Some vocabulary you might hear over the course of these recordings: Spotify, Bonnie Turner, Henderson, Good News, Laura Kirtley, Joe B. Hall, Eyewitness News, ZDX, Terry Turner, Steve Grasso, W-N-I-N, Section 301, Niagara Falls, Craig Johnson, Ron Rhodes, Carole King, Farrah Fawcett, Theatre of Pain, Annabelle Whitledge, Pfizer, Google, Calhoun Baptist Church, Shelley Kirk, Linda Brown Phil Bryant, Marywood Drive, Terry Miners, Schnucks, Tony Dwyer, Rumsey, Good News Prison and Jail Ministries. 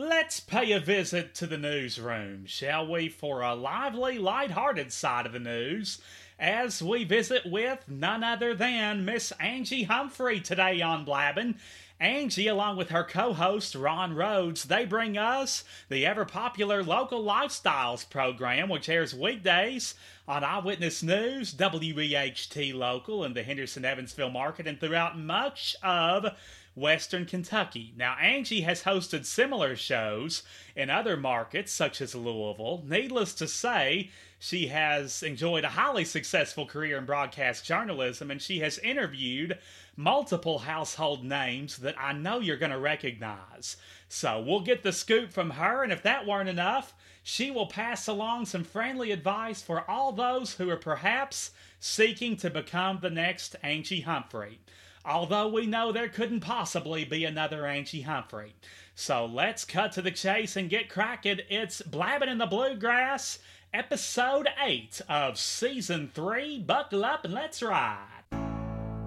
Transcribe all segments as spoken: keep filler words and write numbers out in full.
Let's pay a visit to the newsroom, shall we, for a lively, lighthearted side of the news, as we visit with none other than Miss Angie Humphrey today on Blabbin'. Angie, along with her co-host Ron Rhodes, they bring us the ever-popular Local Lifestyles program, which airs weekdays on Eyewitness News, W E H T Local, in the Henderson-Evansville market and throughout much of Western Kentucky. Now, Angie has hosted similar shows in other markets, such as Louisville. Needless to say, she has enjoyed a highly successful career in broadcast journalism, and she has interviewed multiple household names that I know you're going to recognize. So we'll get the scoop from her, and if that weren't enough, she will pass along some friendly advice for all those who are perhaps seeking to become the next Angie Humphrey. Although we know there couldn't possibly be another Angie Humphrey. So let's cut to the chase and get cracking. It's Blabbin' in the Bluegrass, Episode eight of Season three. Buckle up and let's ride.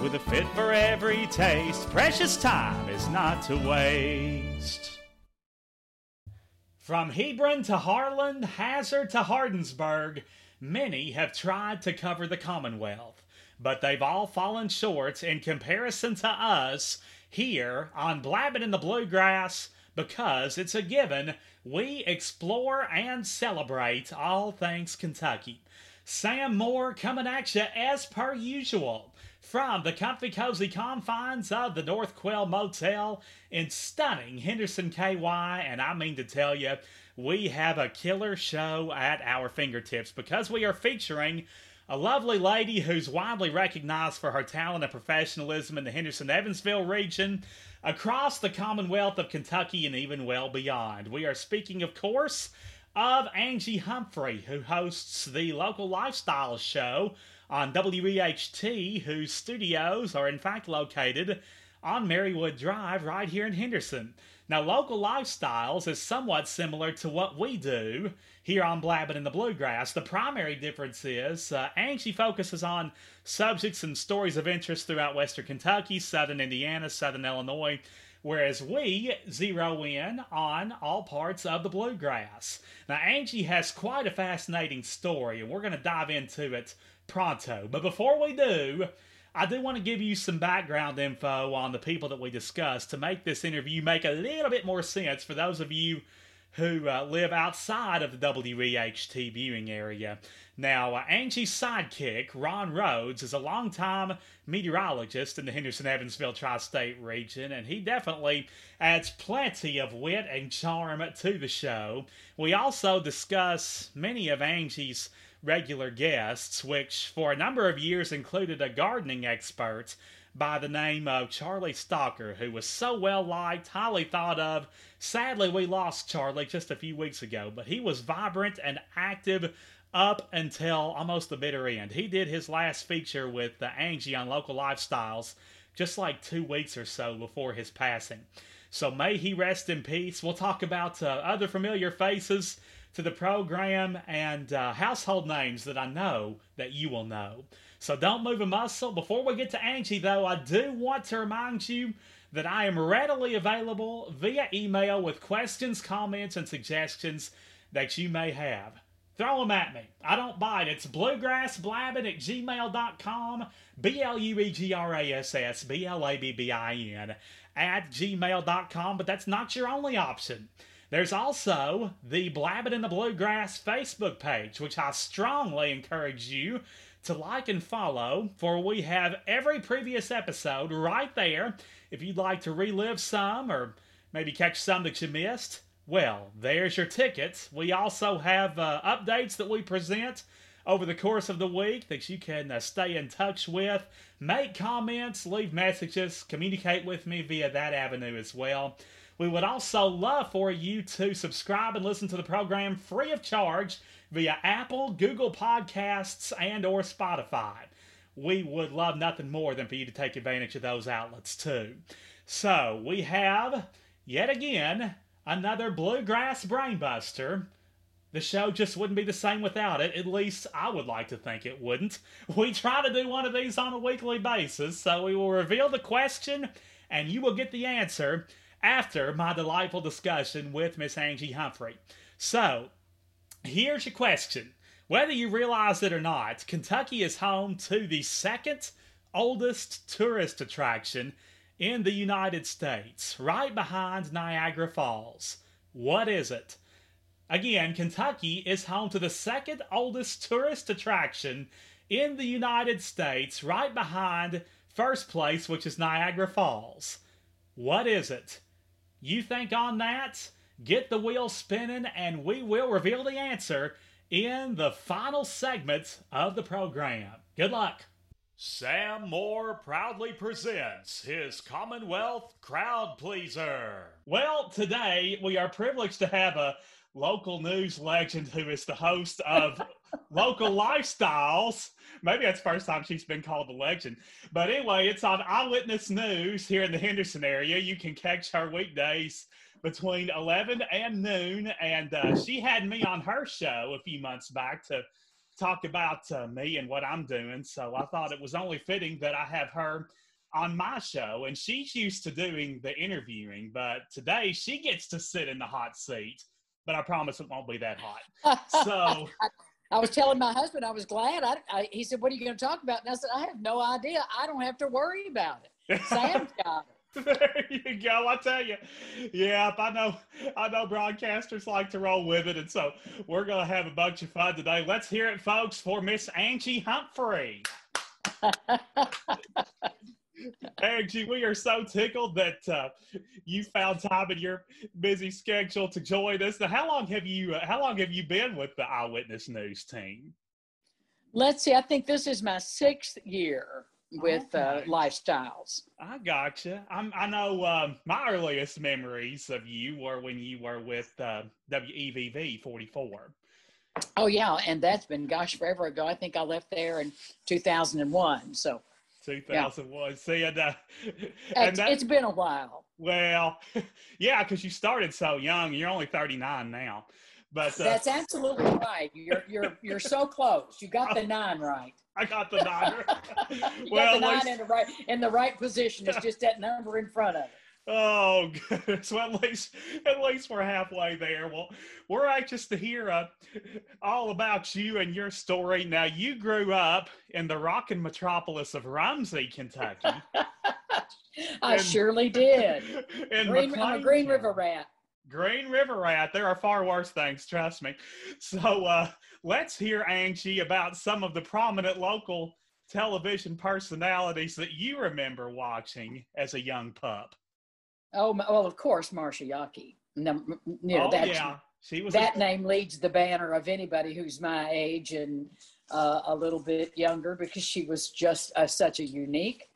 With a fit for every taste, precious time is not to waste. From Hebron to Harlan, Hazard to Hardensburg, many have tried to cover the Commonwealth, but they've all fallen short in comparison to us here on Blabbin' in the Bluegrass, because it's a given we explore and celebrate all things Kentucky. Sam Moore coming at you as per usual. From the comfy, cozy confines of the North Quail Motel in stunning Henderson, K Y, and I mean to tell you, we have a killer show at our fingertips because we are featuring a lovely lady who's widely recognized for her talent and professionalism in the Henderson-Evansville region, across the Commonwealth of Kentucky, and even well beyond. We are speaking, of course, of Angie Humphrey, who hosts the Local Lifestyle Show on W E H T, whose studios are in fact located on Marywood Drive right here in Henderson. Now, Local Lifestyles is somewhat similar to what we do here on Blabbin' in the Bluegrass. The primary difference is uh, Angie focuses on subjects and stories of interest throughout Western Kentucky, Southern Indiana, Southern Illinois, whereas we zero in on all parts of the bluegrass. Now, Angie has quite a fascinating story, and we're going to dive into it pronto. But before we do, I do want to give you some background info on the people that we discuss to make this interview make a little bit more sense for those of you who uh, live outside of the W E H T viewing area. Now, uh, Angie's sidekick, Ron Rhodes, is a longtime meteorologist in the Henderson-Evansville tri-state region, and he definitely adds plenty of wit and charm to the show. We also discuss many of Angie's regular guests, which for a number of years included a gardening expert by the name of Charlie Stalker, who was so well-liked, highly thought of. Sadly, we lost Charlie just a few weeks ago, but he was vibrant and active up until almost the bitter end. He did his last feature with Angie on Local Lifestyles just like two weeks or so before his passing. So may he rest in peace. We'll talk about uh, other familiar faces to the program and uh, household names that I know that you will know. So don't move a muscle. Before we get to Angie, though, I do want to remind you that I am readily available via email with questions, comments, and suggestions that you may have. Throw them at me. I don't bite. It's bluegrassblabbin at gmail dot com, B L U E G R A S S, B L A B B I N, at gmail dot com, but that's not your only option. There's also the Blabbin' in the Bluegrass Facebook page, which I strongly encourage you to like and follow, for we have every previous episode right there If you'd like to relive some or maybe catch some that you missed, well, there's your tickets. We also have uh, updates that we present over the course of the week that you can uh, stay in touch with, make comments, leave messages, communicate with me via that avenue as well. We would also love for you to subscribe and listen to the program free of charge via Apple, Google Podcasts, and or Spotify. We would love nothing more than for you to take advantage of those outlets too. So we have, yet again, another Bluegrass Brainbuster. The show just wouldn't be the same without it. At least I would like to think it wouldn't. We try to do one of these on a weekly basis, so we will reveal the question and you will get the answer after my delightful discussion with Miss Angie Humphrey. So, here's your question. Whether you realize it or not, Kentucky is home to the second oldest tourist attraction in the United States, right behind Niagara Falls. What is it? Again, Kentucky is home to the second oldest tourist attraction in the United States, right behind first place, which is Niagara Falls. What is it? You think on that? Get the wheel spinning, and we will reveal the answer in the final segment of the program. Good luck. Sam Moore proudly presents his Commonwealth Crowd Pleaser. Well, today we are privileged to have a local news legend who is the host of Local Lifestyles. Maybe that's the first time she's been called a legend. But anyway, it's on Eyewitness News here in the Henderson area. You can catch her weekdays between eleven and noon. And uh, she had me on her show a few months back to talk about uh, me and what I'm doing. So I thought it was only fitting that I have her on my show. And she's used to doing the interviewing, but today she gets to sit in the hot seat. But I promise it won't be that hot. So I, I was telling my husband I was glad. I, I, he said, "What are you going to talk about?" And I said, "I have no idea. I don't have to worry about it. Sam's got it." There you go. I tell you, yeah, I know. I know broadcasters like to roll with it, and so we're gonna have a bunch of fun today. Let's hear it, folks, for Miss Angie Humphrey. Angie, we are so tickled that uh, you found time in your busy schedule to join us. Now, how long have you? Uh, how long have you been with the Eyewitness News team? Let's see. I think this is my sixth year with uh, Lifestyles. I gotcha. I'm, I know um, my earliest memories of you were when you were with uh, W E V V forty-four. Oh, yeah, and that's been, gosh, forever ago. I think I left there in two thousand one, so. two thousand one, yeah. See, and, uh, and that, it's been a while. Well, yeah, because you started so young. You're only thirty-nine now. But uh, that's absolutely right. You're you're you're so close. You got the nine right. I got the nine. you well, got the nine least... in the right in the right position. It's just that number in front of it. Oh, goodness. Well, at least at least we're halfway there. Well, we're anxious to hear uh, all about you and your story. Now, you grew up in the rockin' metropolis of Rumsey, Kentucky. I and, surely did. And Green, I'm a Green River Rat. Green River Rat. There are far worse things, trust me. So uh, let's hear, Angie, about some of the prominent local television personalities that you remember watching as a young pup. Oh, well, of course, Marsha Yockey. No, you know, oh, yeah. She was that a- name leads the banner of anybody who's my age and uh, a little bit younger, because she was just a, such a unique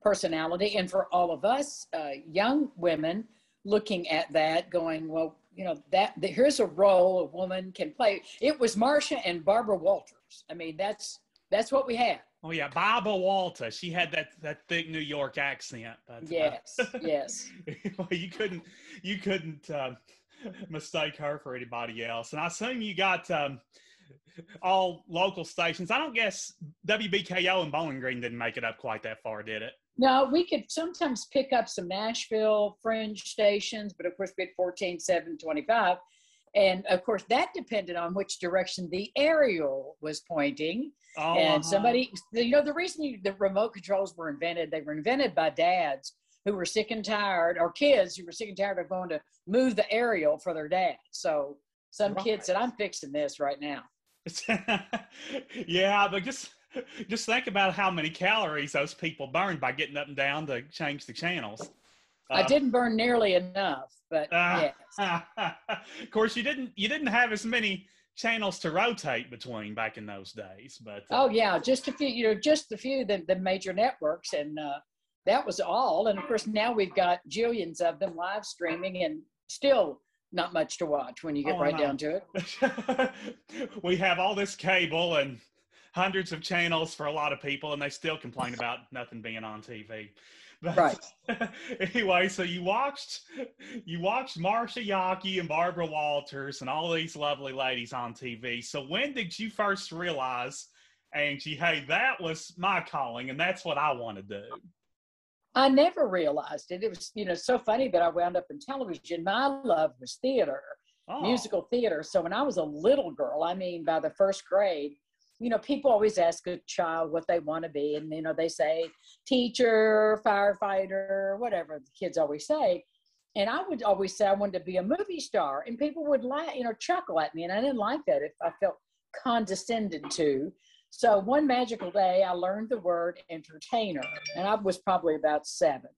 personality. And for all of us uh, young women, looking at that going, well, you know, that the, here's a role a woman can play. It was Marsha and Barbara Walters. I mean, that's that's what we had. Oh, yeah, Barbara Walters. She had that, that thick New York accent. But, yes, uh, yes. you couldn't you couldn't uh, mistake her for anybody else. And I assume you got um, all local stations. I don't guess W B K O and Bowling Green didn't make it up quite that far, did it? No, we could sometimes pick up some Nashville fringe stations, but of course we had fourteen, seven, twenty-five. And of course that depended on which direction the aerial was pointing. Oh, and uh-huh. somebody, you know, the reason you, the remote controls were invented, they were invented by dads who were sick and tired, or kids who were sick and tired of going to move the aerial for their dad. So some right. kid said, I'm fixing this right now. yeah, but just... Just think about how many calories those people burned by getting up and down to change the channels. Uh, I didn't burn nearly enough, but uh, yes. Of course, you didn't. You didn't have as many channels to rotate between back in those days, but uh, oh yeah, just a few. You know, just a few the, the major networks, and uh, that was all. And of course, now we've got jillions of them live streaming, and still not much to watch when you get oh, right no. down to it. We have all this cable and hundreds of channels for a lot of people, and they still complain about nothing being on T V. But right. Anyway, so you watched, you watched Marsha Yockey and Barbara Walters and all these lovely ladies on T V. So when did you first realize, Angie, hey, that was my calling and that's what I want to do? I never realized it. It was, you know, so funny that I wound up in television. My love was theater, oh. musical theater. So when I was a little girl, I mean, by the first grade, you know, people always ask a child what they want to be. And, you know, they say teacher, firefighter, whatever the kids always say. And I would always say I wanted to be a movie star. And people would laugh, you know, chuckle at me. And I didn't like that if I felt condescended to. So one magical day, I learned the word entertainer. And I was probably about seven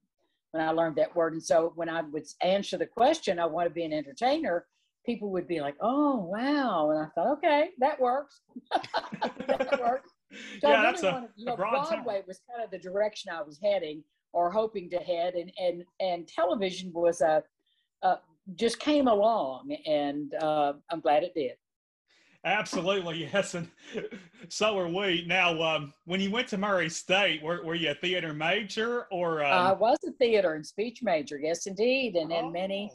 when I learned that word. And so when I would answer the question, I want to be an entertainer, people would be like, oh, wow. And I thought, okay, that works. that works. So yeah, I really that's a, wanted, you know, Broadway time. was kind of the direction I was heading or hoping to head. And and, and television was a, uh, just came along, and uh, I'm glad it did. Absolutely, yes. And so are we. Now, um, when you went to Murray State, were, were you a theater major? or? Um... I was a theater and speech major, yes, indeed. And then oh. many...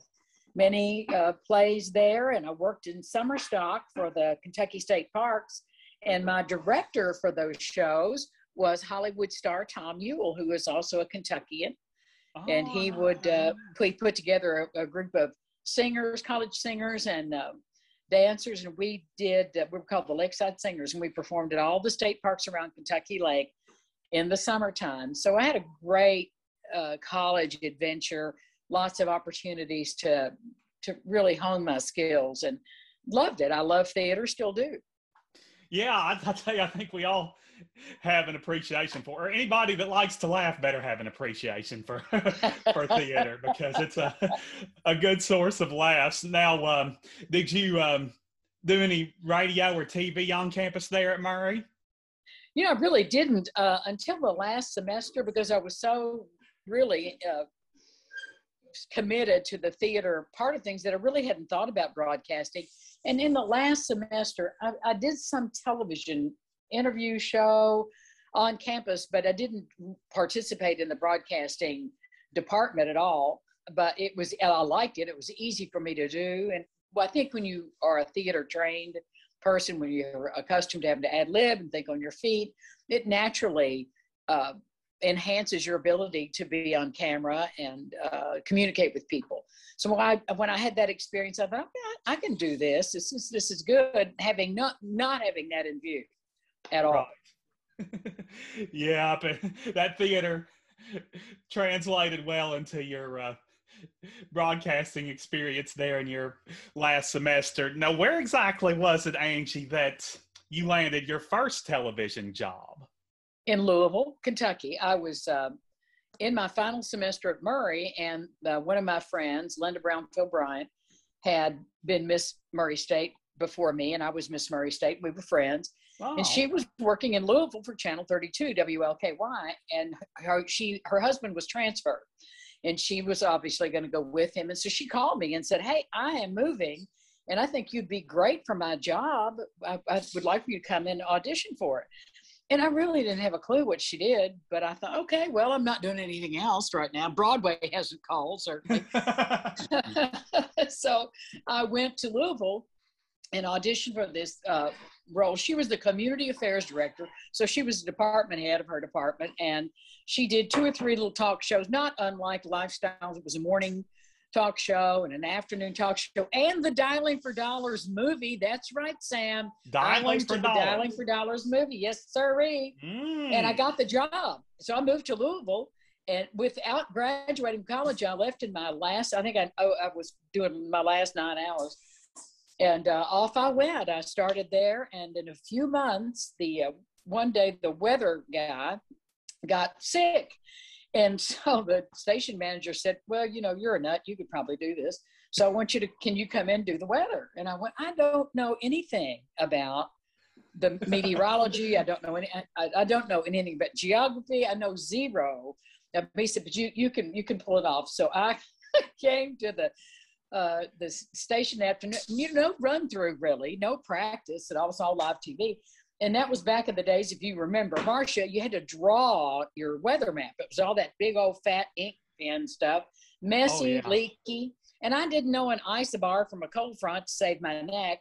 many uh, plays there, and I worked in summer stock for the Kentucky State Parks, and my director for those shows was Hollywood star Tom Ewell, who is also a Kentuckian, oh, and he would uh, we put together a, a group of singers, college singers, and uh, dancers, and we did, uh, we were called the Lakeside Singers, and we performed at all the state parks around Kentucky Lake in the summertime. So I had a great uh, college adventure, lots of opportunities to to really hone my skills, and loved it. I love theater, still do. Yeah, I, I tell you, I think we all have an appreciation for, or anybody that likes to laugh better have an appreciation for for theater, because it's a, a good source of laughs. Now, um, did you um, do any radio or T V on campus there at Murray? You know, I really didn't uh, until the last semester, because I was so really uh, committed to the theater part of things that I really hadn't thought about broadcasting. And in the last semester, I, I did some television interview show on campus, but I didn't participate in the broadcasting department at all. But it was, and I liked it. It was easy for me to do. And well, I think when you are a theater trained person, when you're accustomed to having to ad lib and think on your feet, it naturally uh, enhances your ability to be on camera and uh, communicate with people. So when I, when I had that experience, I thought, I can do this. This is, this is good, having not, not having that in view at all. Right. Yeah, but that theater translated well into your uh, broadcasting experience there in your last semester. Now, where exactly was it, Angie, that you landed your first television job? In Louisville, Kentucky. I was uh, in my final semester at Murray, and uh, one of my friends, Linda Brown Phil Bryant, had been Miss Murray State before me, and I was Miss Murray State. We were friends. Wow. And she was working in Louisville for Channel thirty-two, W L K Y, and her, she, her husband was transferred, and she was obviously going to go with him. And so she called me and said, hey, I am moving, and I think you'd be great for my job. I, I would like for you to come in and audition for it. And I really didn't have a clue what she did, but I thought, okay, well, I'm not doing anything else right now. Broadway hasn't called, certainly. So I went to Louisville and auditioned for this uh, role. She was the community affairs director, so she was the department head of her department, and she did two or three little talk shows, not unlike Lifestyles. It was a morning talk show and an afternoon talk show, and the Dialing for Dollars movie. That's right, Sam. Dialing for Dollars. Dialing for Dollars movie. Yes, sirree. Mm. And I got the job. So I moved to Louisville, and without graduating college, I left in my last, I think I, oh, I was doing my last nine hours. And uh, off I went. I started there, and in a few months, the uh, one day the weather guy got sick. And so the station manager said, well, you know, you're a nut. You could probably do this. So I want you to, can you come in and do the weather? And I went, I don't know anything about the meteorology. I don't know any, I, I don't know anything about geography. I know zero. Now, he said, but you, you can, you can pull it off. So I came to the, uh, the station afternoon, you know, run through really, no practice at all. It was all live T V. And that was back in the days, if you remember, Marsha, you had to draw your weather map. It was all that big old fat ink pen stuff, messy, oh, yeah. leaky. And I didn't know an isobar from a cold front to save my neck.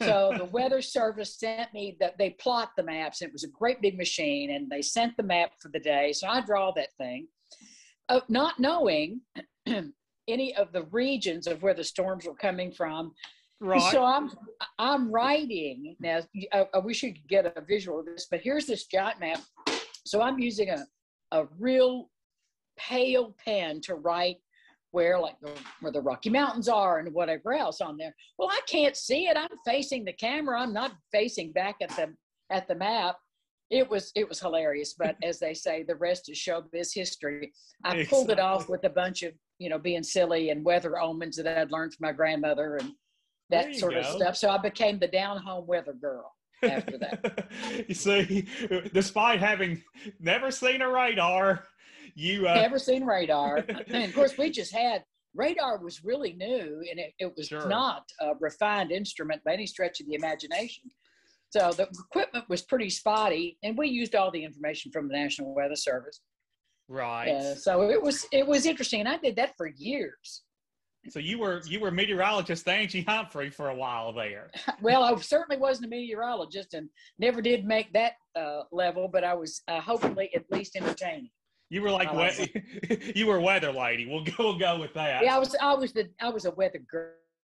So the weather service sent me, that they plot the maps. It was a great big machine, and they sent the map for the day. So I draw that thing, uh, not knowing any of the regions of where the storms were coming from. Right. So I'm I'm writing now. I, I wish you could get a visual of this, but here's this giant map. So I'm using a a real pale pen to write where like the, where the Rocky Mountains are and whatever else on there. Well, I can't see it. I'm facing the camera. I'm not facing back at the at the map. It was it was hilarious. But as they say, the rest is showbiz history. I exactly. pulled it off with a bunch of you know being silly and weather omens that I'd learned from my grandmother and. That sort go. of stuff. So I became the down-home weather girl after that. You see, despite having never seen a radar, you... Uh... Never seen radar. And of course, we just had... Radar was really new, and it, it was sure. not a refined instrument by any stretch of the imagination. So the equipment was pretty spotty, and we used all the information from the National Weather Service. Right. Uh, so it was it was interesting, and I did that for years. So you were you were meteorologist Angie Humphrey for a while there. Well, I certainly wasn't a meteorologist and never did make that uh, level, but I was uh, hopefully at least entertaining. You were like uh, you were weather lady. We'll go we'll go with that. Yeah, I was I was the I was a weather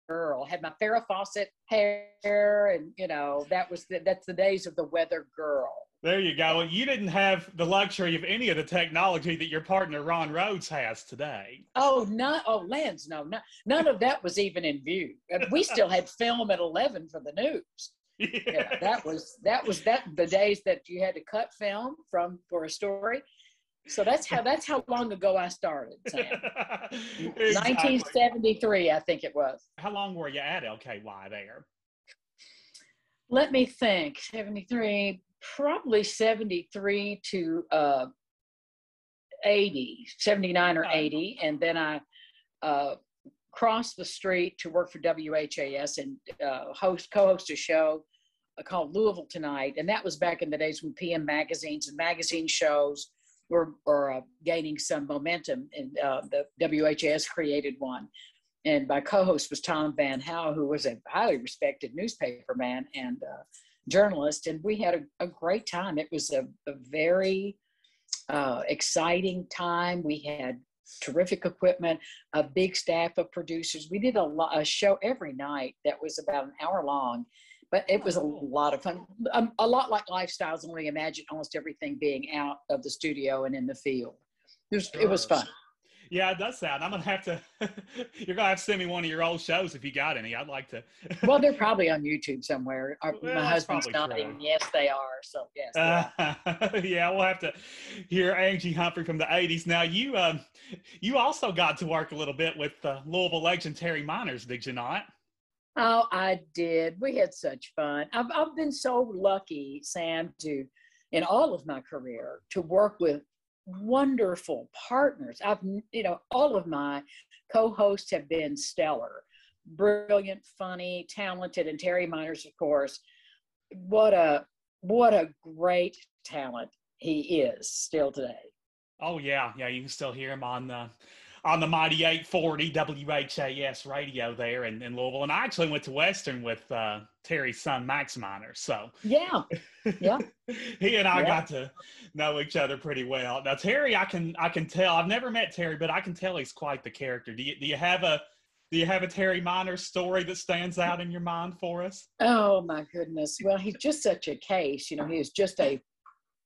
girl. Had my Farrah Fawcett hair, and you know that was the, that's the days of the weather girl. There you go. You didn't have the luxury of any of the technology that your partner Ron Rhodes has today. Oh, no. Oh, Lance, no, no. None of that was even in view. We still had film at eleven for the news. Yes. You know, that was that was that the days that you had to cut film from for a story. So that's how that's how long ago I started, Sam. Exactly. nineteen seventy-three, I think it was. How long were you at L K Y there? Let me think. seventy-three. Probably seventy-three to uh, eighty, seventy-nine or eighty. And then I uh, crossed the street to work for W H A S and uh, host, co-host a show called Louisville Tonight. And that was back in the days when P M magazines and magazine shows were, were uh, gaining some momentum. And uh, the W H A S created one. And my co-host was Tom Van Howe, who was a highly respected newspaper man and uh, journalist, and we had a, a great time. It was a, a very uh, exciting time. We had terrific equipment, a big staff of producers. We did a, lo a show every night that was about an hour long, but it was a lot of fun. A, a lot like Lifestyles, only imagine almost everything being out of the studio and in the field. It was, it was fun. Yeah, it does sound. I'm going to have to, you're going to have to send me one of your old shows if you got any. I'd like to. Well, they're probably on YouTube somewhere. Our, well, my husband's nodding. Yes, they are. So, yes. Uh, yeah, we'll have to hear Angie Humphrey from the eighties. Now, you uh, you also got to work a little bit with uh, Louisville legend Terry Miners, did you not? Oh, I did. We had such fun. I've, I've been so lucky, Sam, to, in all of my career, to work with wonderful partners. I've, you know, all of my co-hosts have been stellar, brilliant, funny, talented, and Terry Miners, of course. What a what a great talent he is still today. Oh yeah, yeah, you can still hear him on the on the mighty eight forty W H A S radio there in, in Louisville. And I actually went to Western with uh, Terry's son, Max Miner. So yeah, yeah. He and I yeah. got to know each other pretty well. Now, Terry, I can, I can tell, I've never met Terry, but I can tell he's quite the character. Do you, do you have a, do you have a Terry Miner story that stands out in your mind for us? Oh my goodness. Well, he's just such a case, you know, he is just a,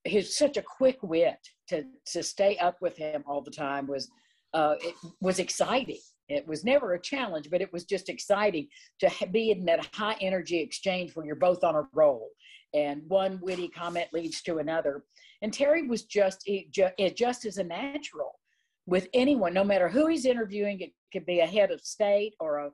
he's such a quick wit to, to stay up with him all the time was, Uh, it was exciting. It was never a challenge, but it was just exciting to be in that high energy exchange when you're both on a roll and one witty comment leads to another. And Terry was just, just as a natural with anyone, no matter who he's interviewing. It could be a head of state or a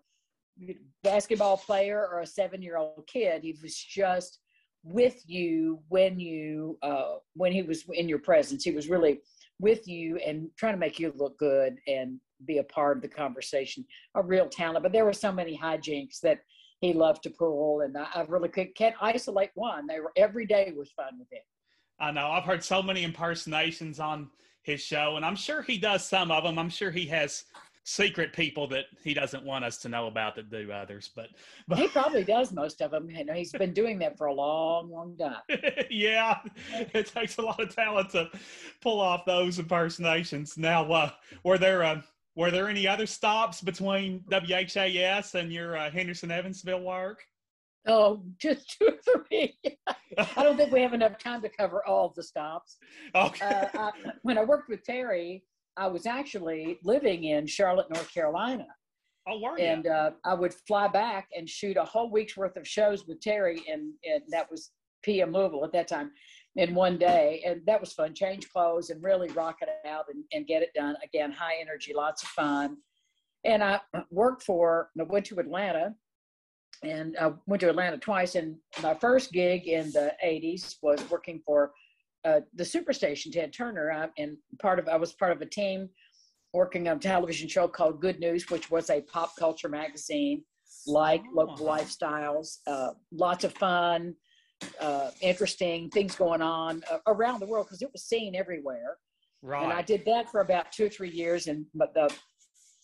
basketball player or a seven-year-old kid. He was just with you when you, uh, when he was in your presence. He was really with you and trying to make you look good and be a part of the conversation. A real talent, but there were so many hijinks that he loved to pull, and I really could, can't isolate one. They were, every day was fun with him. I know. I've heard so many impersonations on his show, and I'm sure he does some of them. I'm sure he has secret people that he doesn't want us to know about that do others, but, but he probably does most of them. You know, he's been doing that for a long, long time. Yeah, it takes a lot of talent to pull off those impersonations. Now, uh, were there uh, were there any other stops between W H A S and your uh, Henderson Evansville work? Oh, just two or three. I don't think we have enough time to cover all the stops. Okay. Uh, I, when I worked with Terry, I was actually living in Charlotte, North Carolina. Oh, were you? And uh, I would fly back and shoot a whole week's worth of shows with Terry, and, and that was P M Louisville at that time, in one day. And that was fun. Change clothes and really rock it out and, and get it done. Again, high energy, lots of fun. And I worked for, I went to Atlanta, and I went to Atlanta twice. And my first gig in the eighties was working for Uh, the Superstation, Ted Turner, I, and part of I was part of a team working on a television show called Good News, which was a pop culture magazine, like oh. local lifestyles, uh, lots of fun, uh, interesting things going on uh, around the world, because it was seen everywhere. Right. And I did that for about two or three years, and but the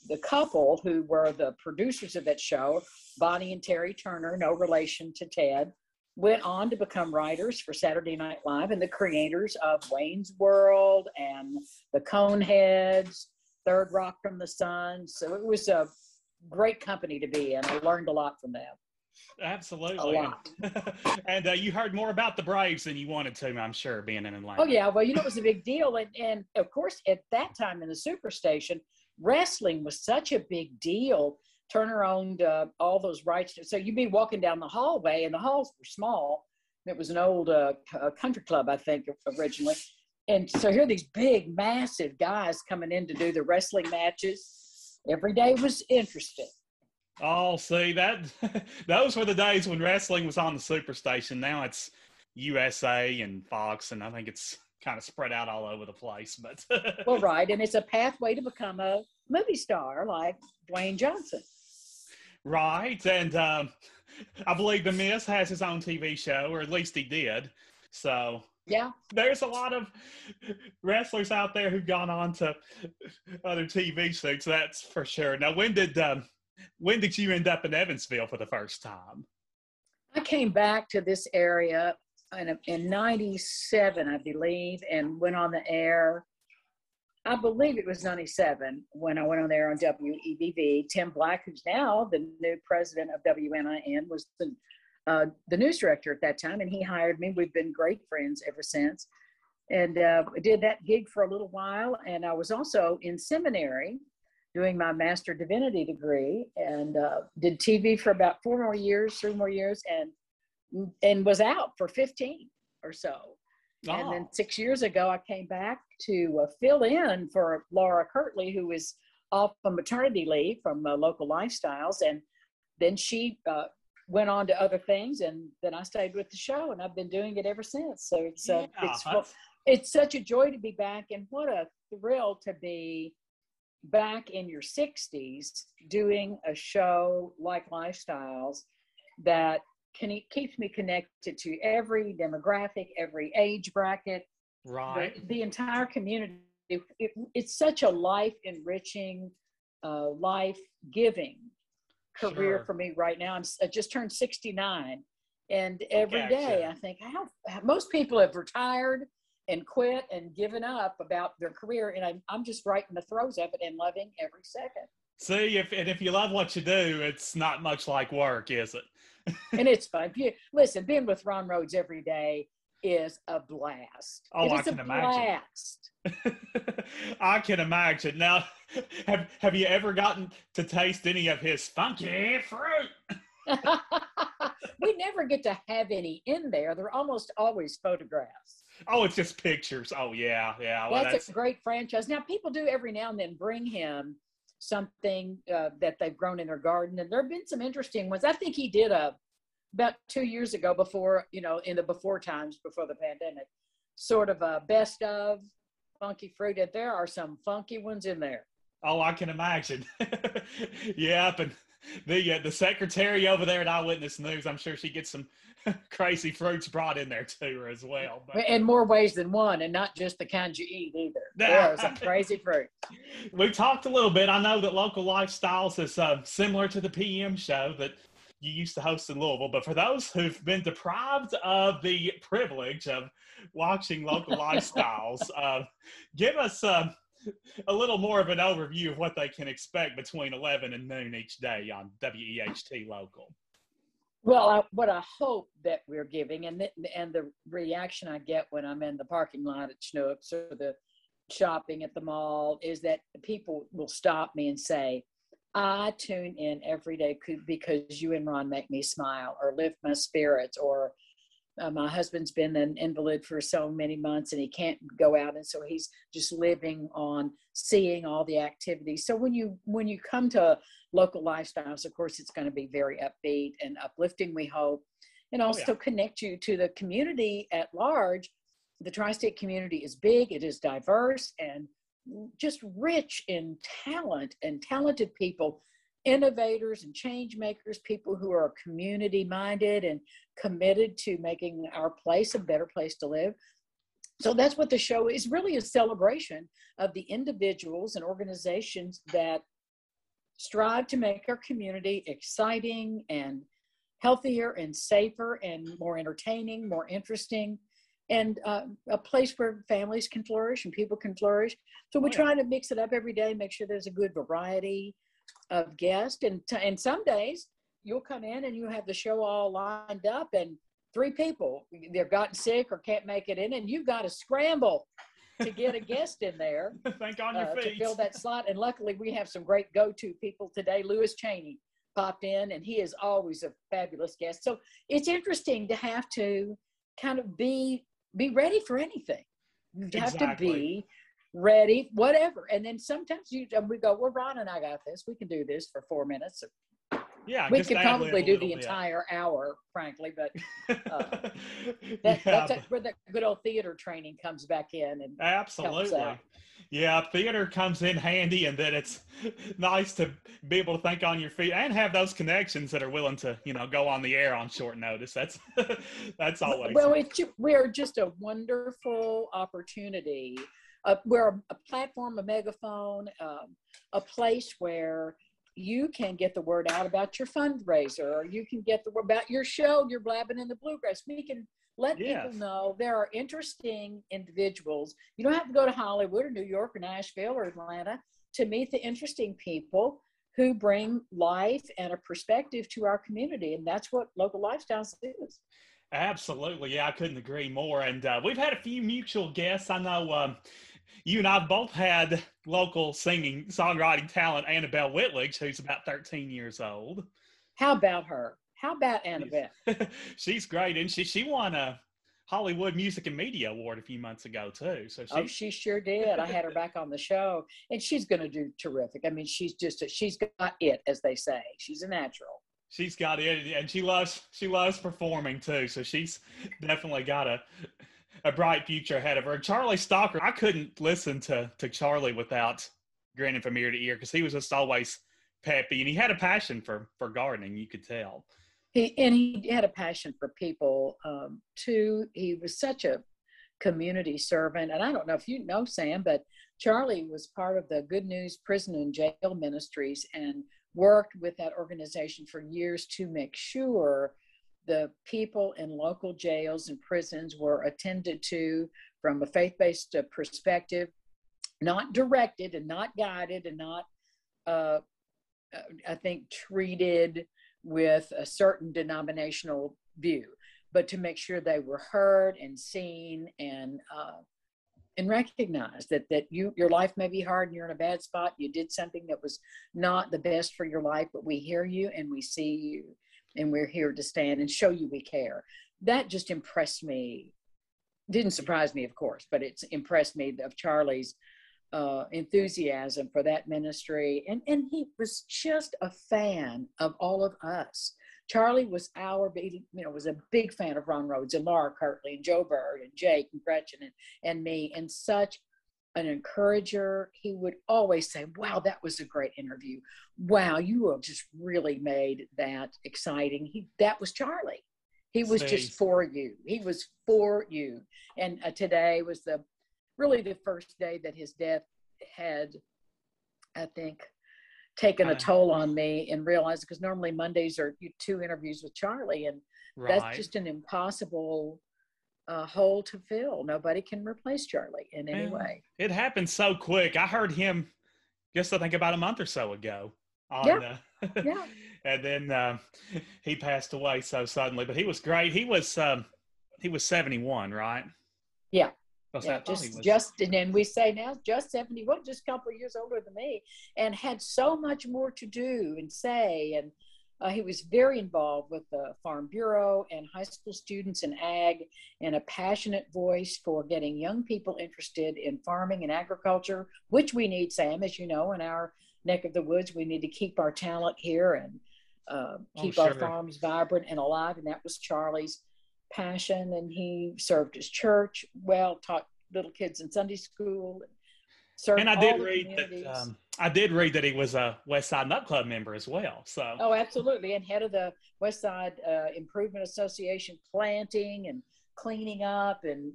the couple who were the producers of that show, Bonnie and Terry Turner, no relation to Ted, went on to become writers for Saturday Night Live and the creators of Wayne's World and the Coneheads, Third Rock from the Sun. So it was a great company to be in. I learned a lot from them. Absolutely. A lot. And uh, you heard more about the Braves than you wanted to, I'm sure, being in Atlanta. Oh, yeah. Well, you know, it was a big deal. And, and of course, at that time in the Superstation, wrestling was such a big deal. Turner owned uh, all those rights. So you'd be walking down the hallway, and the halls were small. It was an old uh, country club, I think, originally. And so here are these big, massive guys coming in to do the wrestling matches. Every day was interesting. Oh, see, that those were the days when wrestling was on the Superstation. Now it's U S A and Fox, and I think it's kind of spread out all over the place. But well, right, and it's a pathway to become a movie star like Dwayne Johnson. Right, and um, I believe The Miz has his own T V show, or at least he did. So yeah, there's a lot of wrestlers out there who've gone on to other T V shows, that's for sure. Now, when did um, when did you end up in Evansville for the first time? I came back to this area in, in ninety-seven, I believe, and went on the air. I believe it was ninety-seven when I went on there on W E V V. Tim Black, who's now the new president of W N I N, was the, uh, the news director at that time, and he hired me. We've been great friends ever since. And uh, I did that gig for a little while, and I was also in seminary doing my Master Divinity degree, and uh, did T V for about four more years, three more years, and, and was out for fifteen or so. Oh. And then six years ago, I came back to uh, fill in for Laura Kirtley, who is off on maternity leave from uh, Local Lifestyles. And then she uh, went on to other things, and then I stayed with the show, and I've been doing it ever since. So it's uh, yeah, it's, well, it's such a joy to be back, and what a thrill to be back in your sixties doing a show like Lifestyles that can, keeps me connected to every demographic, every age bracket, right? The, the entire community. It, it, it's such a life-enriching, uh, life-giving career sure. for me right now. I'm, I just turned sixty-nine, and every gotcha. day I think, how, how, most people have retired and quit and given up about their career, and I'm, I'm just right in the throes of it and loving every second. See, if, and if you love what you do, it's not much like work, is it? And it's fun. Listen, being with Ron Rhodes every day is a blast. Oh, I can imagine. I can imagine. Now, have have you ever gotten to taste any of his funky fruit? we never get to have any in there. They're almost always photographs. Oh, it's just pictures. Oh, yeah, yeah. Well, that's, that's a great franchise. Now, people do every now and then bring him something uh, that they've grown in their garden, and there have been some interesting ones. I think he did a about two years ago, before, you know, in the before times, before the pandemic, sort of a best of funky fruit. And there are some funky ones in there. Oh, I can imagine. Yep, and the uh, the secretary over there at Eyewitness News, I'm sure she gets some crazy fruits brought in there to her as well. But. In more ways than one, and not just the kind you eat either. There are some crazy fruit. We talked a little bit. I know that Local Lifestyles is uh, similar to the P M show that you used to host in Louisville, but for those who've been deprived of the privilege of watching Local Lifestyles, uh, give us uh, a little more of an overview of what they can expect between eleven and noon each day on W E H T Local. Well, I, what I hope that we're giving, and the, and the reaction I get when I'm in the parking lot at Schnucks or the shopping at the mall, is that people will stop me and say, I tune in every day because you and Ron make me smile, or lift my spirits, or uh, my husband's been an invalid for so many months and he can't go out, and so he's just living on seeing all the activities. So when you when you come to Local Lifestyles, of course, it's going to be very upbeat and uplifting, we hope, and also oh, yeah. connect you to the community at large. The tri-state community is big, it is diverse, and just rich in talent and talented people, innovators and change makers, people who are community minded and committed to making our place a better place to live. So that's what the show is, really a celebration of the individuals and organizations that strive to make our community exciting and healthier and safer and more entertaining, more interesting, and uh, a place where families can flourish and people can flourish. So we're trying to mix it up every day, make sure there's a good variety of guests. And, t- and some days you'll come in and you have the show all lined up, and three people, they've gotten sick or can't make it in, and you've got to scramble to get a guest in there. Think on your uh, feet. To fill that slot. And luckily we have some great go-to people today. Lewis Cheney popped in, and he is always a fabulous guest. So it's interesting to have to kind of be Be ready for anything. You have exactly. to be ready, whatever. And then sometimes you we go, well, Ron and I got this. We can do this for four minutes. Yeah, we could probably do the bit. entire hour, frankly. But uh, that, yeah, that's but, where the good old theater training comes back in. And absolutely. Yeah, theater comes in handy, and then it's nice to be able to think on your feet and have those connections that are willing to, you know, go on the air on short notice. That's that's always well. It's, we are just a wonderful opportunity. Uh, we're a, a platform, a megaphone, um, a place where you can get the word out about your fundraiser, or you can get the word about your show, your Blabbin' in the Bluegrass. We can let yes. people know there are interesting individuals. You don't have to go to Hollywood or New York or Nashville or Atlanta to meet the interesting people who bring life and a perspective to our community. And that's what Local Lifestyles is. Absolutely. Yeah, I couldn't agree more. And uh, we've had a few mutual guests. I know um, you and I both had local singing, songwriting talent, Annabelle Whitledge, who's about thirteen years old. How about her? How about Annabelle? She's great, and she she won a Hollywood Music and Media Award a few months ago too. So she, oh, she sure did. I had her back on the show, and she's going to do terrific. I mean, she's just a, she's got it, as they say. She's a natural. She's got it, and she loves she loves performing too. So she's definitely got a a bright future ahead of her. Charlie Stalker, I couldn't listen to to Charlie without grinning from ear to ear, because he was just always peppy, and he had a passion for for gardening. You could tell. He, and he had a passion for people, um, too. He was such a community servant. And I don't know if you know, Sam, but Charlie was part of the Good News Prison and Jail Ministries and worked with that organization for years to make sure the people in local jails and prisons were attended to from a faith-based perspective, not directed and not guided and not, uh, I think, treated with a certain denominational view, but to make sure they were heard and seen and uh, and recognized that that you your life may be hard and you're in a bad spot. You did something that was not the best for your life, but we hear you and we see you. and we're here to stand and show you we care. That just impressed me. Didn't surprise me, of course, but it's impressed me of Charlie's uh, enthusiasm for that ministry. And, and he was just a fan of all of us. Charlie was our, you know, was a big fan of Ron Rhodes and Laura Kirtley and Joe Bird and Jake and Gretchen and, and me, and such an encourager. He would always say, wow, that was a great interview. Wow, you have just really made that exciting. He, that was Charlie. He was Same. just for you. He was for you. And uh, today was the, really the first day that his death had, I think, taken a toll on me, and realized, because normally Mondays are two interviews with Charlie, and right. that's just an impossible uh, hole to fill. Nobody can replace Charlie in any Man, way. It happened so quick. I heard him, guess I think about a month or so ago. On, yeah. Uh, yeah. And then uh, he passed away so suddenly, but he was great. He was um, he was seventy-one, right? Yeah. Yeah, just, just, and then we say now, just seventy-one, just a couple of years older than me, and had so much more to do and say. And uh, he was very involved with the Farm Bureau and high school students and ag, and a passionate voice for getting young people interested in farming and agriculture, which we need, Sam, as you know, in our neck of the woods. We need to keep our talent here and uh, keep oh, sure. our farms vibrant and alive. And that was Charlie's passion, and he served his church well, taught little kids in Sunday school, and served and I did all the read that um, I did read that he was a Westside Nut Club member as well. So oh, absolutely, and head of the Westside uh, Improvement Association, planting and cleaning up and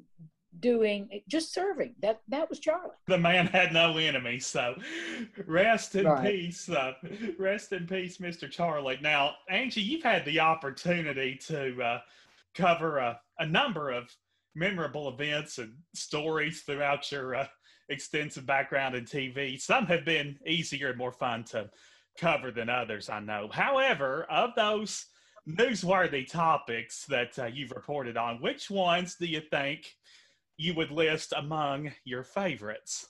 doing just serving. That that was Charlie. The man had no enemies. So rest in right. peace, uh, rest in peace, Mister Charlie. Now, Angie, you've had the opportunity to. Uh, cover uh, a number of memorable events and stories throughout your uh, extensive background in T V. Some have been easier and more fun to cover than others, I know. However, of those newsworthy topics that uh, you've reported on, which ones do you think you would list among your favorites?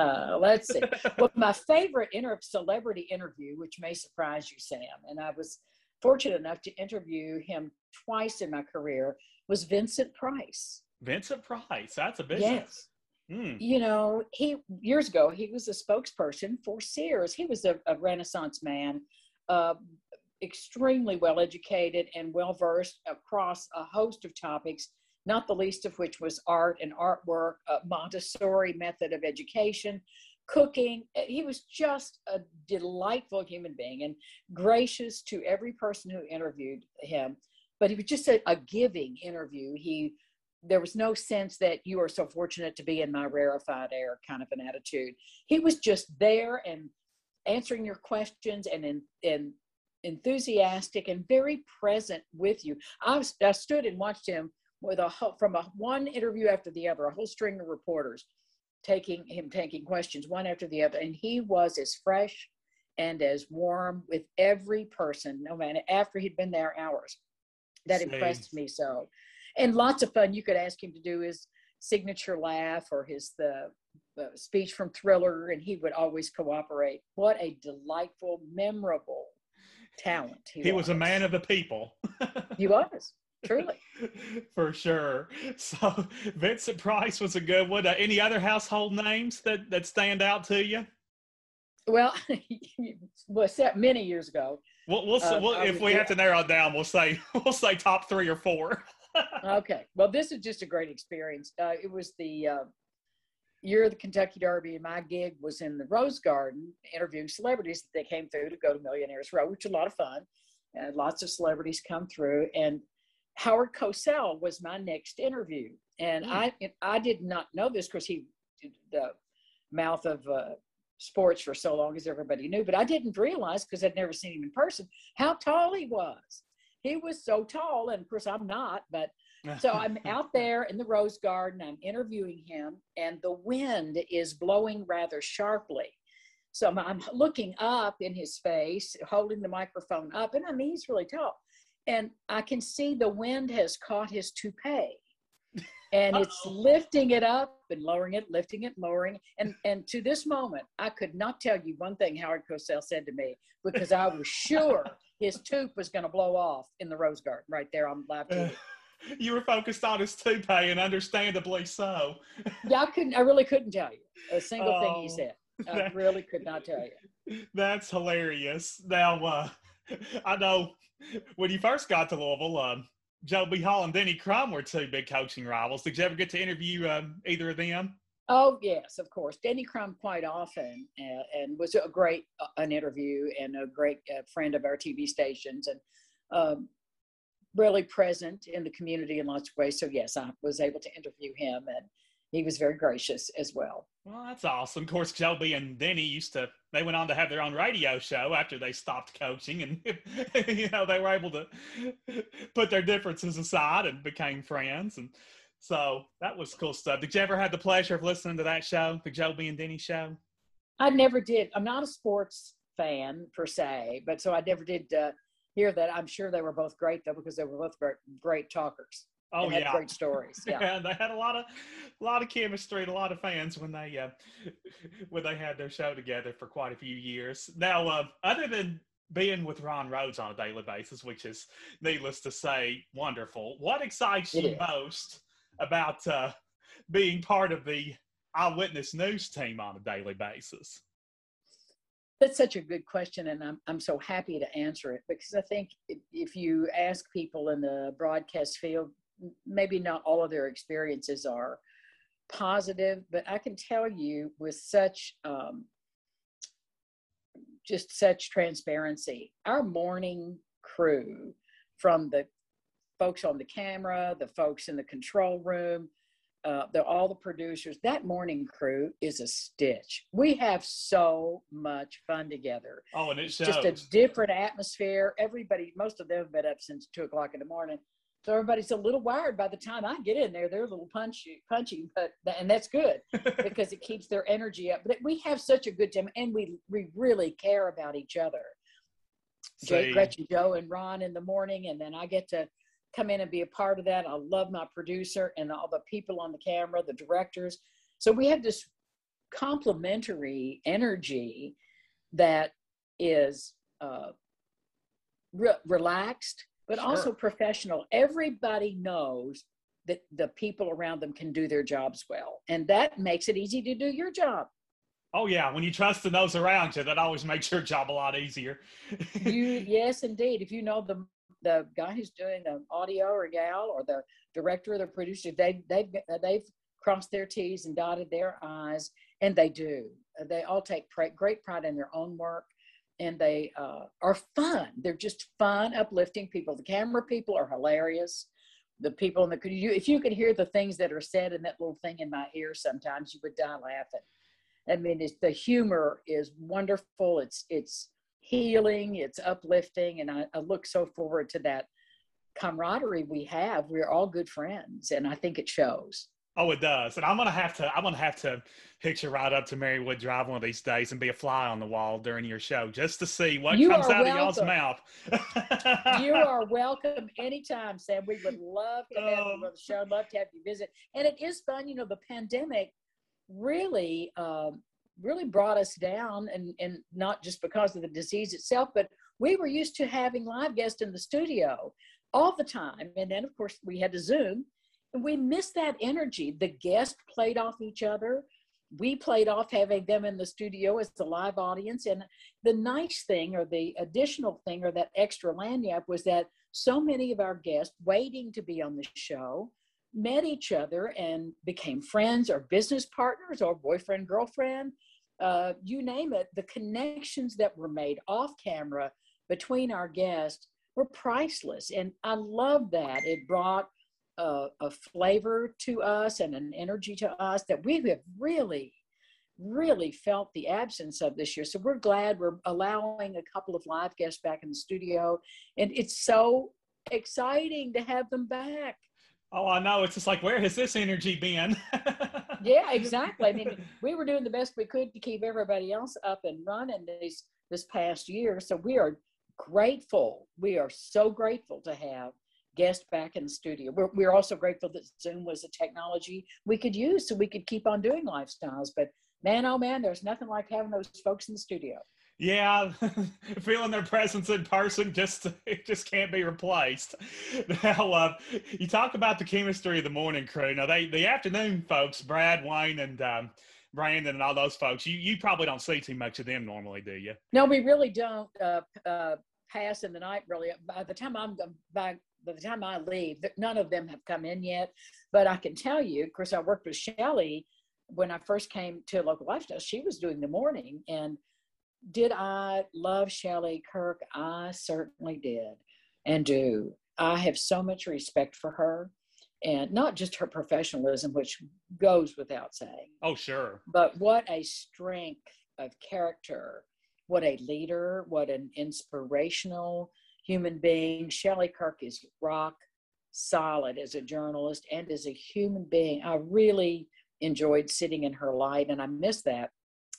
Uh, let's see. Well, my favorite inter- celebrity interview, which may surprise you, Sam, and I was fortunate enough to interview him twice in my career, was Vincent Price. Vincent Price, that's a business. Yes. Mm. You know, he years ago, he was a spokesperson for Sears. He was a, a Renaissance man, uh, extremely well-educated and well-versed across a host of topics, not the least of which was art and artwork, uh, Montessori method of education, cooking. He was just a delightful human being and gracious to every person who interviewed him. But he was just a, a giving interview. He, there was no sense that you are so fortunate to be in my rarefied air kind of an attitude. He was just there and answering your questions and in, and enthusiastic and very present with you. I, was, I stood and watched him with a whole, from a, one interview after the other, a whole string of reporters taking him, taking questions one after the other. And he was as fresh and as warm with every person, no matter after he'd been there hours. That Same. impressed me so. And lots of fun. You could ask him to do his signature laugh or his the uh, speech from Thriller, and he would always cooperate. What a delightful, memorable talent he, he was. He was a man of the people. He was. Truly. For sure. So Vincent Price was a good one. Uh, any other household names that, that stand out to you? Well, well, many years ago. We'll, we'll, uh, we'll, if we yeah. have to narrow it down, we'll say we'll say top three or four. Okay. Well, this is just a great experience. Uh, it was the uh, year of the Kentucky Derby, and my gig was in the Rose Garden interviewing celebrities that they came through to go to Millionaires Row, which was a lot of fun. Uh, lots of celebrities come through, and Howard Cosell was my next interview, and mm. I and I did not know this because he did the mouth of uh, sports for so long, as everybody knew, but I didn't realize, because I'd never seen him in person, how tall he was. He was so tall, and of course I'm not, but so I'm out there in the Rose Garden, I'm interviewing him, and the wind is blowing rather sharply. So I'm, I'm looking up in his face, holding the microphone up, and I mean, he's really tall. And I can see the wind has caught his toupee. And Uh-oh. It's lifting it up and lowering it, lifting it, lowering. And and to this moment, I could not tell you one thing Howard Cosell said to me, because I was sure his toupee was going to blow off in the Rose Garden right there on live T V. You were focused on his toupee, and understandably so. Yeah, I couldn't. I really couldn't tell you a single oh, thing he said. I that, really could not tell you. That's hilarious. Now, uh, I know when you first got to Louisville, uh, Joe B. Hall and Denny Crum were two big coaching rivals. Did you ever get to interview uh, either of them? Oh, yes, of course. Denny Crum quite often uh, and was a great uh, an interview and a great uh, friend of our T V stations and um, really present in the community in lots of ways. So, yes, I was able to interview him, and he was very gracious as well. Well, that's awesome. Of course, Joby and Denny used to, they went on to have their own radio show after they stopped coaching, and, you know, they were able to put their differences aside and became friends. And so that was cool stuff. Did you ever have the pleasure of listening to that show, the Joby and Denny show? I never did. I'm not a sports fan per se, but so I never did uh, hear that. I'm sure they were both great though, because they were both great, great talkers. Oh, they had yeah. great stories. Yeah. yeah, they had a lot of, a lot of chemistry and a lot of fans when they, uh, when they had their show together for quite a few years. Now, uh, other than being with Ron Rhodes on a daily basis, which is, needless to say, wonderful, what excites it you is. most about uh, being part of the Eyewitness News team on a daily basis? That's such a good question, and I'm I'm so happy to answer it, because I think if, if you ask people in the broadcast field, maybe not all of their experiences are positive, but I can tell you with such, um, just such transparency, our morning crew, from the folks on the camera, the folks in the control room, uh, the, all the producers, that morning crew is a stitch. We have so much fun together. Oh, and it shows. Just a different atmosphere. Everybody, most of them have been up since two o'clock in the morning. So everybody's a little wired by the time I get in there. They're a little punchy, punchy, but and that's good because it keeps their energy up. But we have such a good time, and we we really care about each other. Jay, Gretchen, Joe, and Ron in the morning, and then I get to come in and be a part of that. I love my producer and all the people on the camera, the directors. So we have this complementary energy that is uh, re- relaxed. But sure. also professional. Everybody knows that the people around them can do their jobs well. And that makes it easy to do your job. Oh, yeah. When you trust in those around you, that always makes your job a lot easier. you, yes, indeed. If you know the the guy who's doing the audio or gal or the director or the producer, they, they've, they've crossed their T's and dotted their I's, and they do. They all take great pride in their own work. And they uh, are fun. They're just fun, uplifting people. The camera people are hilarious. The people in the, you, if you could hear the things that are said in that little thing in my ear sometimes, you would die laughing. I mean, it's, the humor is wonderful. It's it's healing. It's uplifting. And I, I look so forward to that camaraderie we have. We're all good friends. And I think it shows. Oh, it does. And I'm going to have to, I'm going to have to hitch a ride up to Marywood Drive one of these days and be a fly on the wall during your show just to see what you comes out welcome. of y'all's mouth. You are welcome anytime, Sam. We would love to have um, you on the show. Love to have you visit. And it is fun. You know, the pandemic really, um, really brought us down, and, and not just because of the disease itself, but we were used to having live guests in the studio all the time. And then, of course, we had to Zoom. We missed that energy. The guests played off each other. We played off having them in the studio as the live audience. And the nice thing, or the additional thing, or that extra lanyard, was that so many of our guests waiting to be on the show met each other and became friends or business partners or boyfriend, girlfriend, uh, you name it. The connections that were made off camera between our guests were priceless. And I love that. It brought A, a flavor to us and an energy to us that we have really, really felt the absence of this year. So we're glad we're allowing a couple of live guests back in the studio, and it's so exciting to have them back. Oh, I know. It's just like, where has this energy been? Yeah, exactly. I mean, we were doing the best we could to keep everybody else up and running this this past year. So we are grateful. We are so grateful to have guest back in the studio. We're, we're also grateful that Zoom was a technology we could use so we could keep on doing lifestyles. But man, oh man, there's nothing like having those folks in the studio. Yeah, feeling their presence in person just it just can't be replaced. Now, uh, you talk about the chemistry of the morning crew. Now, they the afternoon folks, Brad, Wayne, and um, Brandon, and all those folks, you you probably don't see too much of them normally, do you? No, we really don't. Uh, uh, pass in the night, really. By the time I'm by by the time I leave, none of them have come in yet. But I can tell you, of course, I worked with Shelley when I first came to Local Lifestyle. She was doing the morning, and did I love Shelley Kirk? I certainly did and do. I have so much respect for her, and not just her professionalism, which goes without saying. Oh, sure. But what a strength of character, what a leader, what an inspirational human being. Shelley Kirk is rock solid as a journalist and as a human being. I really enjoyed sitting in her light, and I miss that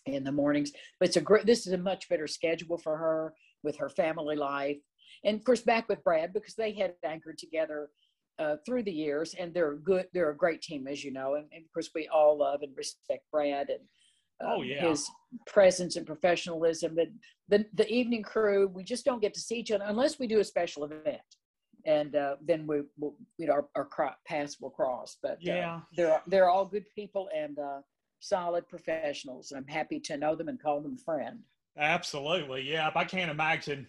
in the mornings. But it's a great, this is a much better schedule for her with her family life. And of course, back with Brad, because they had anchored together uh, through the years, and they're good. They're a great team, as you know. And, and of course, we all love and respect Brad and uh, oh, yeah. his presence and professionalism. But the, the evening crew, we just don't get to see each other unless we do a special event. And uh, then we, we'll, you know, our, our paths will cross. But yeah, uh, they're, they're all good people. And, uh, solid professionals. I'm happy to know them and call them friend. Absolutely. Yeah. I can't imagine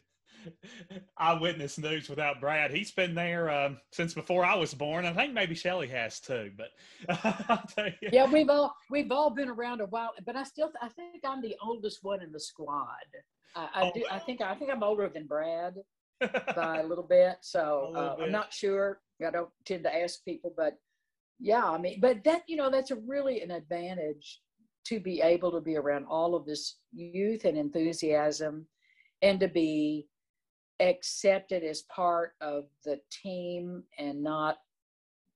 Eyewitness News without Brad. He's been there um, since before I was born. I think maybe Shelley has too, but I'll tell you. Yeah, we've all, we've all been around a while, but I still, I think I'm the oldest one in the squad. I, I, oh, do, I think, I think I'm older than Brad by a little bit. So little uh, bit. I'm not sure. I don't tend to ask people, but yeah, I mean, but that, you know, that's a really an advantage to be able to be around all of this youth and enthusiasm and to be accepted as part of the team and not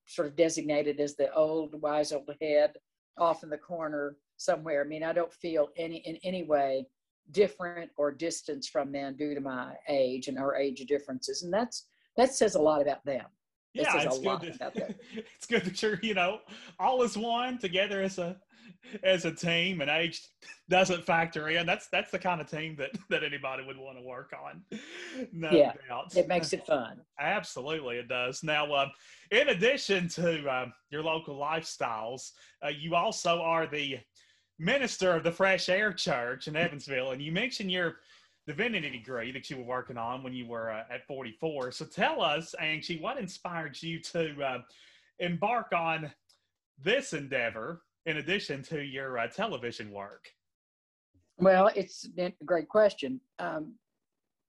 sort of designated as the old, wise old head off in the corner somewhere. I mean, I don't feel any in any way different or distance from them due to my age and our age differences. And that's that says a lot about them. Yeah, it's good, to, it's good that you're, you know, all as one together as a as a team, and age doesn't factor in. That's that's the kind of team that, that anybody would want to work on. No yeah, doubt. It makes it fun. Absolutely, it does. Now, uh, in addition to uh, your local lifestyles, uh, you also are the minister of the Fresh Air Church in Evansville, and you mentioned your divinity degree that you were working on when you were uh, at forty-four. So tell us, Angie, what inspired you to uh, embark on this endeavor in addition to your uh, television work? Well, it's a great question. Um,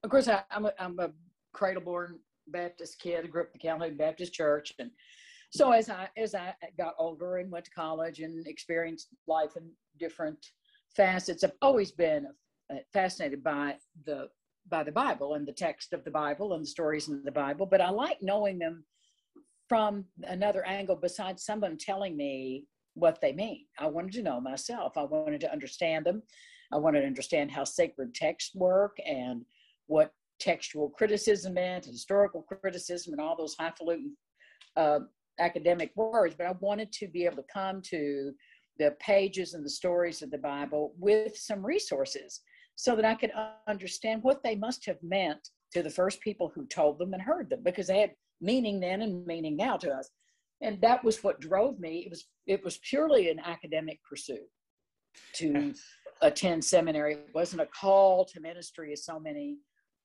of course, I, I'm, a, I'm a cradle-born Baptist kid. I grew up at the Calhoun Baptist Church. And so as I, as I got older and went to college and experienced life in different facets, I've always been a fascinated by the by the Bible and the text of the Bible and the stories in the Bible, but I like knowing them from another angle besides someone telling me what they mean. I wanted to know myself. I wanted to understand them. I wanted to understand how sacred texts work and what textual criticism meant, historical criticism, and all those highfalutin uh, academic words. But I wanted to be able to come to the pages and the stories of the Bible with some resources, so that I could understand what they must have meant to the first people who told them and heard them, because they had meaning then and meaning now to us. And that was what drove me. It was it was purely an academic pursuit to attend seminary. It wasn't a call to ministry, as so many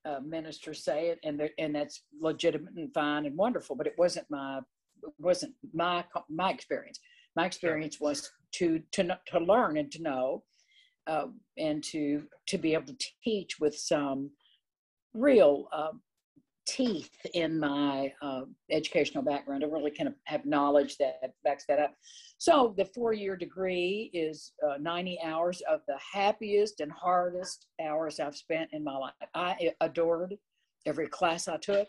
uh, ministers say it, and and that's legitimate and fine and wonderful. But it wasn't my it wasn't my my experience. My experience was to to to learn and to know. Uh, and to to be able to teach with some real uh, teeth in my uh, educational background. I really kind of have knowledge that backs that up. So the four-year degree is uh, ninety hours of the happiest and hardest hours I've spent in my life. I adored every class I took,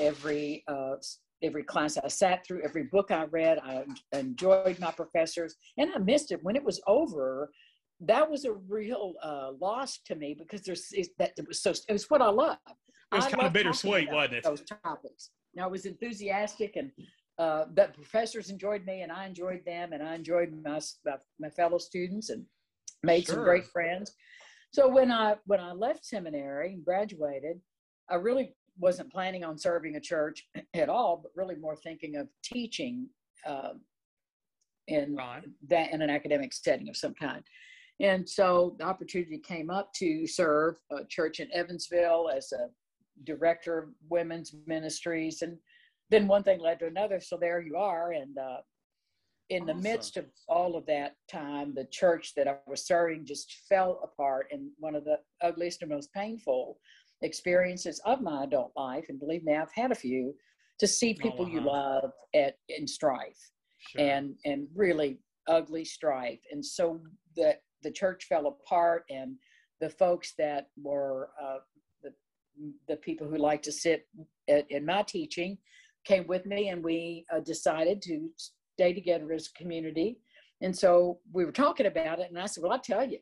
every uh, every class I sat through, every book I read. I enjoyed my professors, and I missed it when it was over. That was a real uh, loss to me, because there's it, that it was so it was what I loved. It was I kind of bittersweet, wasn't it? Those topics. I was enthusiastic, and uh, the professors enjoyed me, and I enjoyed them, and I enjoyed my my, my fellow students, and made sure. some great friends. So when I when I left seminary and graduated, I really wasn't planning on serving a church at all, but really more thinking of teaching uh, in that in an academic setting of some kind. And so the opportunity came up to serve a church in Evansville as a director of women's ministries. And then one thing led to another. So there you are. And uh, in awesome. the midst of all of that time, the church that I was serving just fell apart. And one of the ugliest and most painful experiences of my adult life, and believe me, I've had a few, to see people oh, wow. you love at in strife sure. and, and really ugly strife. And so that, the church fell apart, and the folks that were uh, the, the people who liked to sit at, in my teaching came with me, and we uh, decided to stay together as a community. And so we were talking about it, and I said, well, I tell you,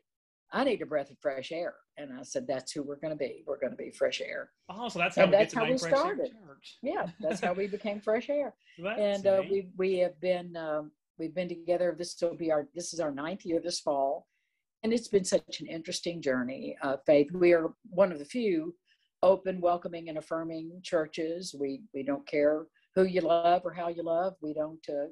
I need a breath of fresh air. And I said, that's who we're going to be. We're going to be fresh air. Oh, so that's how, we, that's how we started. Yeah, that's how we became fresh air. That's and uh, we we have been um, we've been together. This will be our this is our ninth year this fall. And it's been such an interesting journey, uh, Faith. We are one of the few open, welcoming, and affirming churches. We we don't care who you love or how you love. We don't uh,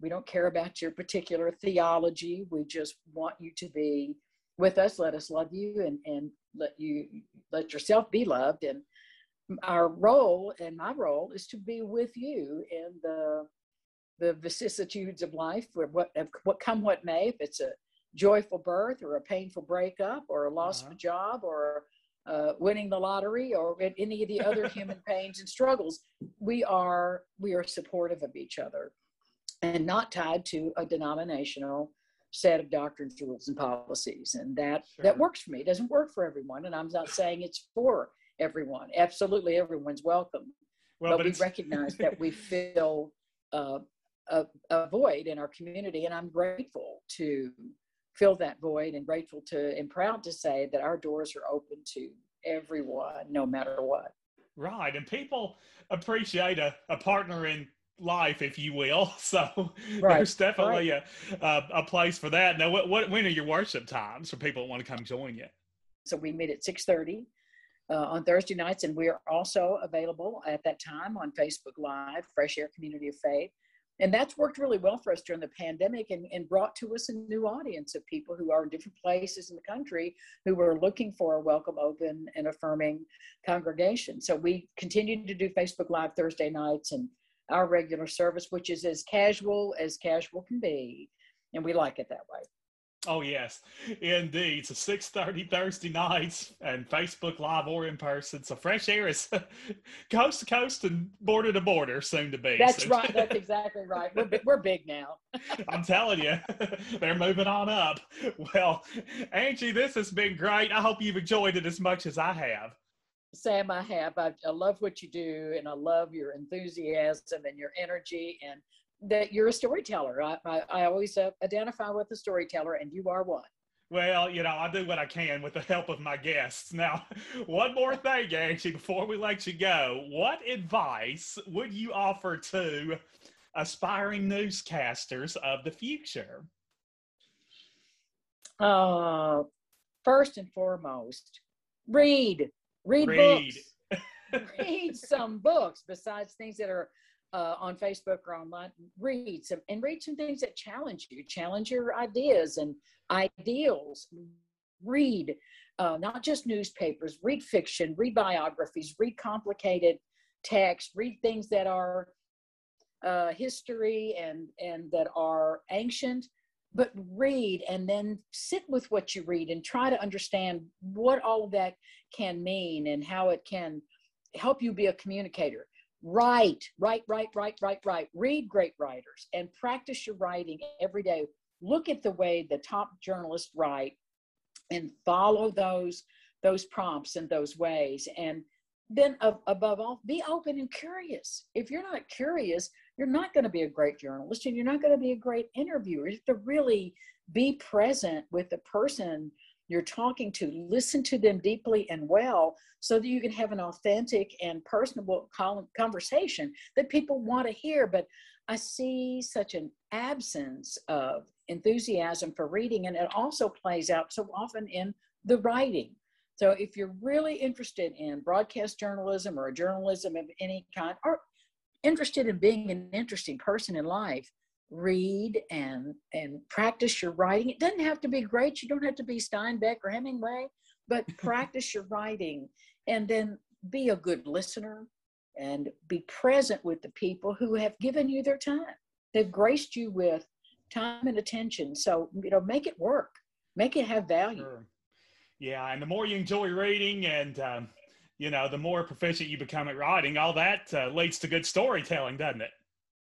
we don't care about your particular theology. We just want you to be with us. Let us love you, and and let you let yourself be loved. And our role and my role is to be with you in the the vicissitudes of life, where what what come what may. If it's a joyful birth or a painful breakup or a loss uh-huh. of a job or uh, winning the lottery or any of the other human pains and struggles, we are we are supportive of each other and not tied to a denominational set of doctrines, rules, and policies. And that sure. that works for me. It doesn't work for everyone, and I'm not saying it's for everyone. Absolutely, everyone's welcome. Well, but, but we recognize that we fill uh, a, a void in our community, and I'm grateful to fill that void, and grateful to and proud to say that our doors are open to everyone, no matter what. Right. And people appreciate a, a partner in life, if you will. So right. there's definitely right. a, a a place for that. Now, what, what when are your worship times for people that want to come join you? So we meet at six thirty uh, on Thursday nights, and we are also available at that time on Facebook Live, Fresh Air Community of Faith. And that's worked really well for us during the pandemic, and, and brought to us a new audience of people who are in different places in the country who were looking for a welcome, open, and affirming congregation. So we continue to do Facebook Live Thursday nights and our regular service, which is as casual as casual can be. And we like it that way. Oh, yes, indeed. So six thirty Thursday nights and Facebook Live or in person. So Fresh Air is coast to coast and border to border soon to be. That's so. Right. That's exactly right. We're, we're big now. I'm telling you, they're moving on up. Well, Angie, this has been great. I hope you've enjoyed it as much as I have. Sam, I have. I, I love what you do, and I love your enthusiasm and your energy, and that you're a storyteller. I, I, I always uh, identify with a storyteller, and you are one. Well, you know, I do what I can with the help of my guests. Now, one more thing, Angie, before we let you go, what advice would you offer to aspiring newscasters of the future? Uh, first and foremost, read. Read, read. books. Read some books besides things that are Uh, on Facebook or online. Read some and read some things that challenge you, challenge your ideas and ideals. Read uh, not just newspapers, read fiction, read biographies, read complicated text, read things that are uh, history and, and that are ancient, but read and then sit with what you read and try to understand what all of that can mean and how it can help you be a communicator. Write, write, write, write, write, write. Read great writers and practice your writing every day. Look at the way the top journalists write and follow those, those prompts and those ways. And then uh, above all, be open and curious. If you're not curious, you're not going to be a great journalist, and you're not going to be a great interviewer. You have to really be present with the person you're talking to, listen to them deeply and well so that you can have an authentic and personable conversation that people want to hear. But I see such an absence of enthusiasm for reading, and it also plays out so often in the writing. So if you're really interested in broadcast journalism or journalism of any kind, or interested in being an interesting person in life, read and and practice your writing. It doesn't have to be great. You don't have to be Steinbeck or Hemingway, but practice your writing, and then be a good listener and be present with the people who have given you their time. They've graced you with time and attention. So, you know, make it work, make it have value. Sure. Yeah. And the more you enjoy reading and, um, you know, the more proficient you become at writing, all that uh, leads to good storytelling, doesn't it?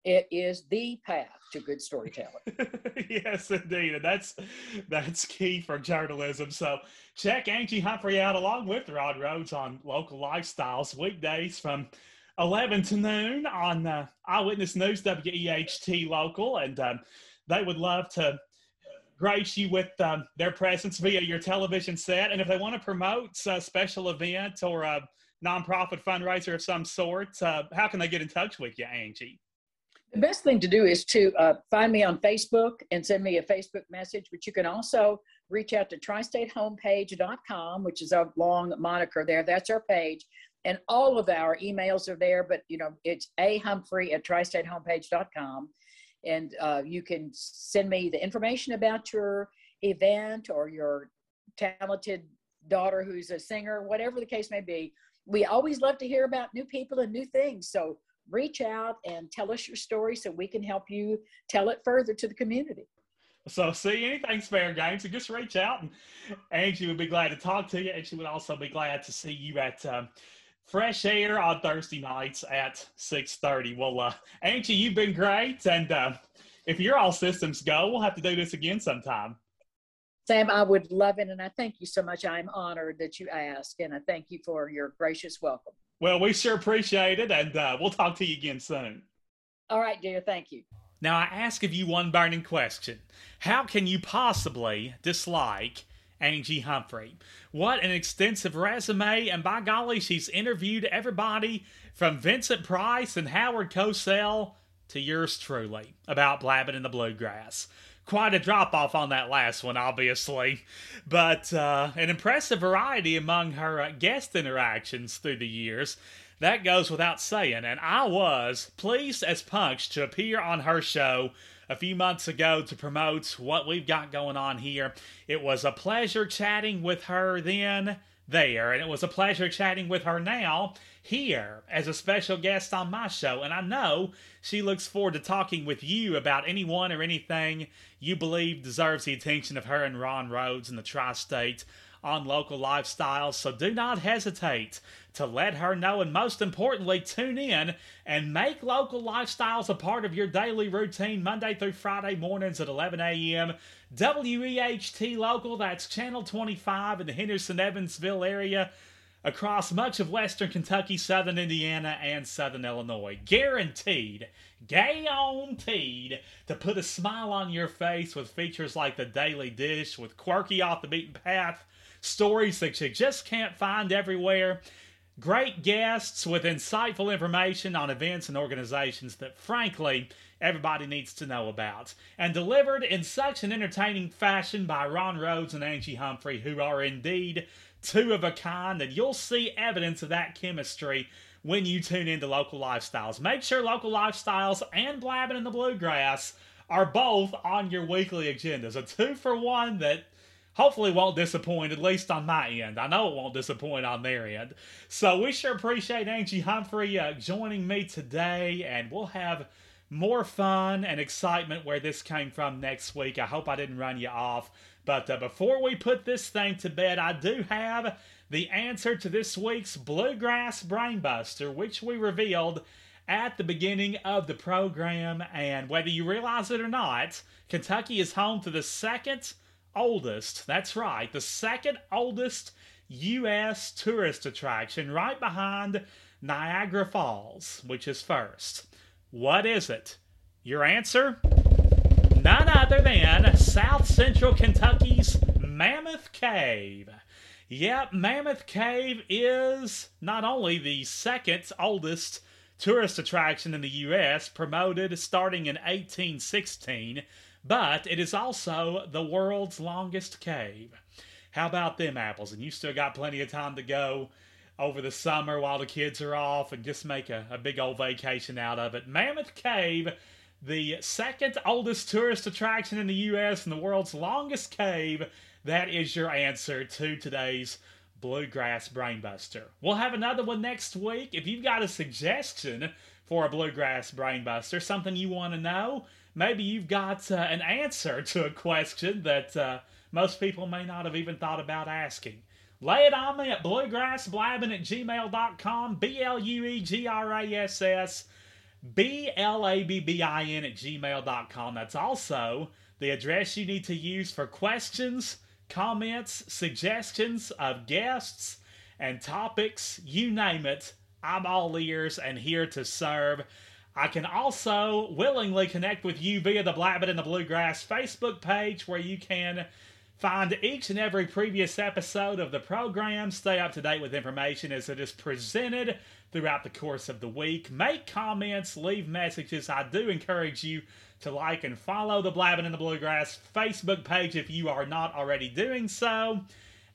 It is the path to good storytelling. Yes, indeed. And that's, that's key for journalism. So check Angie Humphrey out along with Ron Rhodes on Local Lifestyles weekdays from eleven to noon on uh, Eyewitness News, W E H T Local. And um, they would love to grace you with um, their presence via your television set. And if they want to promote a special event or a nonprofit fundraiser of some sort, uh, how can they get in touch with you, Angie? The best thing to do is to uh, find me on Facebook and send me a Facebook message, but you can also reach out to tristate homepage dot com, which is our long moniker there. That's our page. And all of our emails are there, but you know, it's a humphrey at tristate homepage dot com. And uh, you can send me the information about your event or your talented daughter who's a singer, whatever the case may be. We always love to hear about new people and new things. So reach out and tell us your story so we can help you tell it further to the community. So see, anything's fair game. So just reach out, and Angie would be glad to talk to you. And she would also be glad to see you at um, Fresh Air on Thursday nights at six thirty. Well, uh, Angie, you've been great. And uh, if you're all systems go, we'll have to do this again sometime. Sam, I would love it. And I thank you so much. I'm honored that you asked. And I thank you for your gracious welcome. Well, we sure appreciate it, and uh, we'll talk to you again soon. All right, dear. Thank you. Now, I ask of you one burning question. How can you possibly dislike Angie Humphrey? What an extensive resume, and by golly, she's interviewed everybody from Vincent Price and Howard Cosell to yours truly about Blabbin' in the Bluegrass. Quite a drop-off on that last one, obviously, but uh, an impressive variety among her uh, guest interactions through the years. That goes without saying, and I was pleased as punch to appear on her show a few months ago to promote what we've got going on here. It was a pleasure chatting with her then, there, and it was a pleasure chatting with her now, here, as a special guest on my show. And I know she looks forward to talking with you about anyone or anything you believe deserves the attention of her and Ron Rhodes in the Tri-State on Local Lifestyles. So do not hesitate to let her know, and most importantly, tune in and make Local Lifestyles a part of your daily routine Monday through Friday mornings at eleven a.m. W E H T Local, that's Channel twenty-five in the Henderson-Evansville area, across much of western Kentucky, southern Indiana, and southern Illinois. Guaranteed, guaranteed to put a smile on your face with features like The Daily Dish, with quirky off-the-beaten path stories that you just can't find everywhere. Great guests with insightful information on events and organizations that, frankly, everybody needs to know about. And delivered in such an entertaining fashion by Ron Rhodes and Angie Humphrey, who are indeed two of a kind, and you'll see evidence of that chemistry when you tune into Local Lifestyles. Make sure Local Lifestyles and Blabbin' in the Bluegrass are both on your weekly agendas. A two-for-one that hopefully won't disappoint, at least on my end. I know it won't disappoint on their end. So we sure appreciate Angie Humphrey uh, joining me today, and we'll have more fun and excitement where this came from next week. I hope I didn't run you off. But uh, before we put this thing to bed, I do have the answer to this week's Bluegrass Brainbuster, which we revealed at the beginning of the program. And whether you realize it or not, Kentucky is home to the second oldest, that's right, the second oldest U S tourist attraction, right behind Niagara Falls, which is first. What is it? Your answer? None other than South Central Kentucky's Mammoth Cave. Yep, Mammoth Cave is not only the second oldest tourist attraction in the U S, promoted starting in eighteen sixteen, but it is also the world's longest cave. How about them apples? And you still got plenty of time to go over the summer while the kids are off and just make a, a big old vacation out of it. Mammoth Cave, the second oldest tourist attraction in the U S and the world's longest cave. That is your answer to today's Bluegrass Brainbuster. We'll have another one next week. If you've got a suggestion for a Bluegrass Brainbuster, something you want to know, maybe you've got uh, an answer to a question that uh, most people may not have even thought about asking. Lay it on me at bluegrassblabbin at gmail dot com, B L U E G R A S S, B L A B B I N at gmail dot com. That's also the address you need to use for questions, comments, suggestions of guests, and topics. You name it, I'm all ears and here to serve. I can also willingly connect with you via the Blabbin' in the Bluegrass Facebook page, where you can find each and every previous episode of the program, stay up to date with information as it is presented throughout the course of the week, make comments, leave messages. I do encourage you to like and follow the Blabbin' in the Bluegrass Facebook page if you are not already doing so.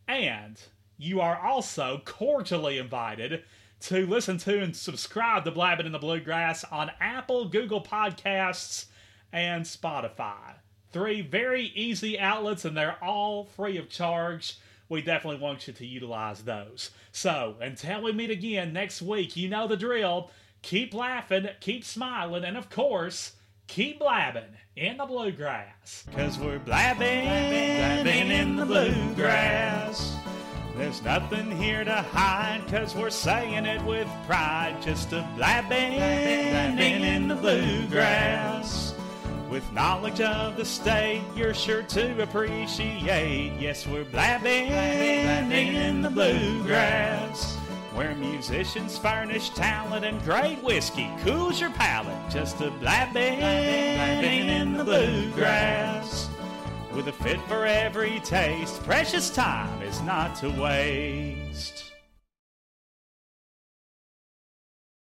And you are also cordially invited to listen to and subscribe to Blabbin' in the Bluegrass on Apple, Google Podcasts, and Spotify. Three very easy outlets, and they're all free of charge. We definitely want you to utilize those. So, until we meet again next week, you know the drill. Keep laughing, keep smiling, and of course, keep blabbing in the bluegrass. 'Cause we're blabbing, blabbing in the bluegrass. There's nothing here to hide, 'cause we're saying it with pride. Just a blabbing, blabbing in the bluegrass. With knowledge of the state, you're sure to appreciate. Yes, we're blabbing, blabbing in the bluegrass, where musicians furnish talent and great whiskey cools your palate. Just a blabbing, blabbing in the bluegrass, with a fit for every taste. Precious time is not to waste.